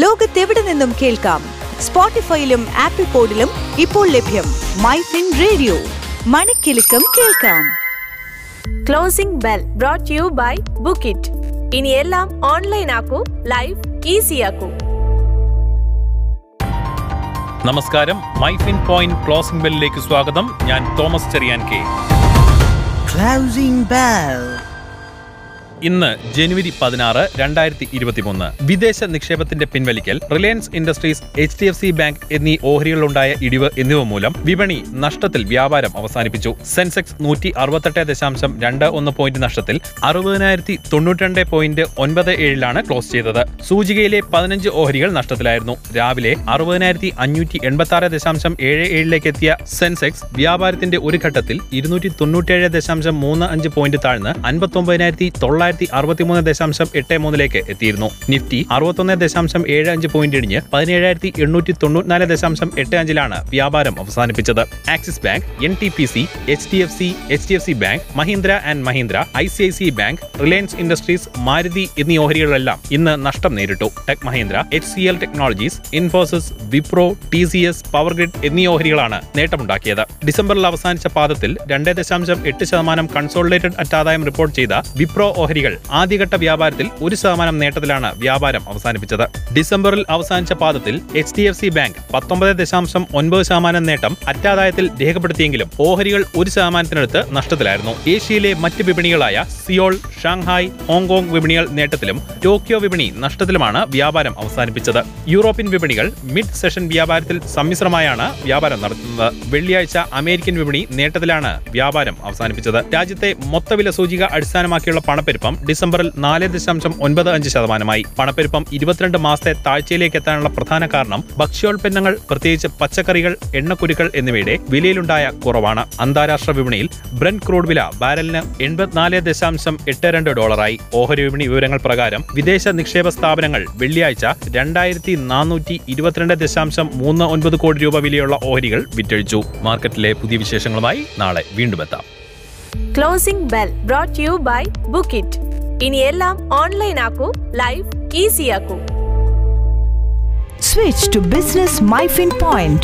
ലോകത്തെവിടെ നിന്നും കേൾക്കാം. സ്പോട്ടിഫൈയിലും ആപ്പിൾ പോഡിലും ഇപ്പോൾ ലഭ്യം. മൈഫിൻ റേഡിയോ മണിക്കെലക്കം കേൾക്കാം. Closing bell brought to you by Bookit. ഇനി എല്ലാം ഓൺലൈൻ ആക്കൂ, ലൈഫ് ഈസിയാക്കൂ. നമസ്കാരം, മൈഫിൻ പോയിന്റ് ക്ലോസിംഗ് ബെല്ലിലേക്ക് സ്വാഗതം. ഞാൻ Thomas Cheriyan. K closing bell. ഇന്ന് ജനുവരി 16, 2023. വിദേശ നിക്ഷേപത്തിന്റെ പിൻവലിക്കൽ, റിലയൻസ് ഇൻഡസ്ട്രീസ്, HDFC ബാങ്ക് എന്നീ ഓഹരികളിലുണ്ടായ ഇടിവ് എന്നിവ മൂലം വിപണി നഷ്ടത്തിൽ വ്യാപാരം അവസാനിപ്പിച്ചു. സെൻസെക്സ് 168.21 പോയിന്റ് നഷ്ടത്തിൽ 60,092.97ലാണ് ക്ലോസ് ചെയ്തത്. സൂചികയിലെ 15 ഓഹരികൾ നഷ്ടത്തിലായിരുന്നു. രാവിലെ 60,586.77ലേക്ക് എത്തിയ സെൻസെക്സ് വ്യാപാരത്തിന്റെ ഒരു ഘട്ടത്തിൽ 297.35 പോയിന്റ് താഴ്ന്ന് 59,963.83ലേക്ക് എത്തിയിരുന്നു. നിഫ്റ്റി 61.75 പോയിന്റ് ഇടിഞ്ഞ് 17,894.85ലാണ് വ്യാപാരം അവസാനിപ്പിച്ചത്. Axis Bank, NTPC, HDFC bank, Mahindra and Mahindra, ICICI bank, Reliance Industries, Maruti എന്നീ ഓഹരികളെല്ലാം ഇന്ന് നഷ്ടം നേരിട്ടു. Tech Mahindra, HCL Technologies, Infosys, Wipro, TCS, power grid എന്നീ ഓഹരികളാണ് നേട്ടമുണ്ടാക്കിയത്. ഡിസംബറിൽ അവസാനിച്ച പാദത്തിൽ 2.8% കൺസോളിഡേറ്റഡ് അറ്റാദായം റിപ്പോർട്ട് ചെയ്ത വിപ്രോ ഓഹരികൾ ആദ്യഘട്ട വ്യാപാരത്തിൽ 1% നേട്ടത്തിലാണ് വ്യാപാരം അവസാനിപ്പിച്ചത്. ഡിസംബറിൽ അവസാനിച്ച പാദത്തിൽ HDFC ബാങ്ക് 19.9% നേട്ടം അറ്റാദായത്തിൽ രേഖപ്പെടുത്തിയെങ്കിലും ഓഹരികൾ 1%-നടുത്ത് നഷ്ടത്തിലായിരുന്നു. ഏഷ്യയിലെ മറ്റ് വിപണികളായ സിയോൾ, ഷാങ്ഹായ്, ഹോങ്കോങ് വിപണികൾ നേട്ടത്തിലും ടോക്കിയോ വിപണി നഷ്ടത്തിലുമാണ് വ്യാപാരം അവസാനിപ്പിച്ചത്. യൂറോപ്യൻ വിപണികൾ മിഡ് സെഷൻ വ്യാപാരത്തിൽ സമ്മിശ്രമായാണ് വ്യാപാരം നടത്തുന്നത്. വെള്ളിയാഴ്ച അമേരിക്കൻ വിപണി നേട്ടത്തിലാണ് വ്യാപാരം അവസാനിപ്പിച്ചത്. രാജ്യത്തെ മൊത്തവില സൂചിക അടിസ്ഥാനമാക്കിയുള്ള പണപ്പെരുപ്പം ഡിസംബറിൽ 4.95%. പണപ്പെരുപ്പം 22 മാസത്തെ താഴ്ചയിലേക്ക് എത്താനുള്ള പ്രധാന കാരണം ഭക്ഷ്യോൽപ്പന്നങ്ങൾ, പ്രത്യേകിച്ച് പച്ചക്കറികൾ, എണ്ണക്കുരുക്കൾ എന്നിവയുടെ വിലയിലുണ്ടായ കുറവാണ്. അന്താരാഷ്ട്ര വിപണിയിൽ ബ്രെന്റ് ക്രൂഡ് വില ബാരലിന് $84.82. ഓഹരി വിപണി വിവരങ്ങൾ പ്രകാരം വിദേശ നിക്ഷേപ സ്ഥാപനങ്ങൾ വെള്ളിയാഴ്ച 2422.39 കോടി രൂപ വിലയുള്ള ഓഹരികൾ വിറ്റഴിച്ചു. മാർക്കറ്റിലെ പുതിയ വിശേഷങ്ങളുമായി നാളെ വീണ്ടും എത്താം. Closing Bell brought to you by Bookit. ഇനി എല്ലാം ഓൺലൈൻ ആക്കൂ, ലൈഫ് ഈസിയാക്കൂ. Switch to business MyFin point.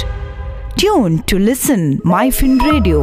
Tune to listen MyFin radio.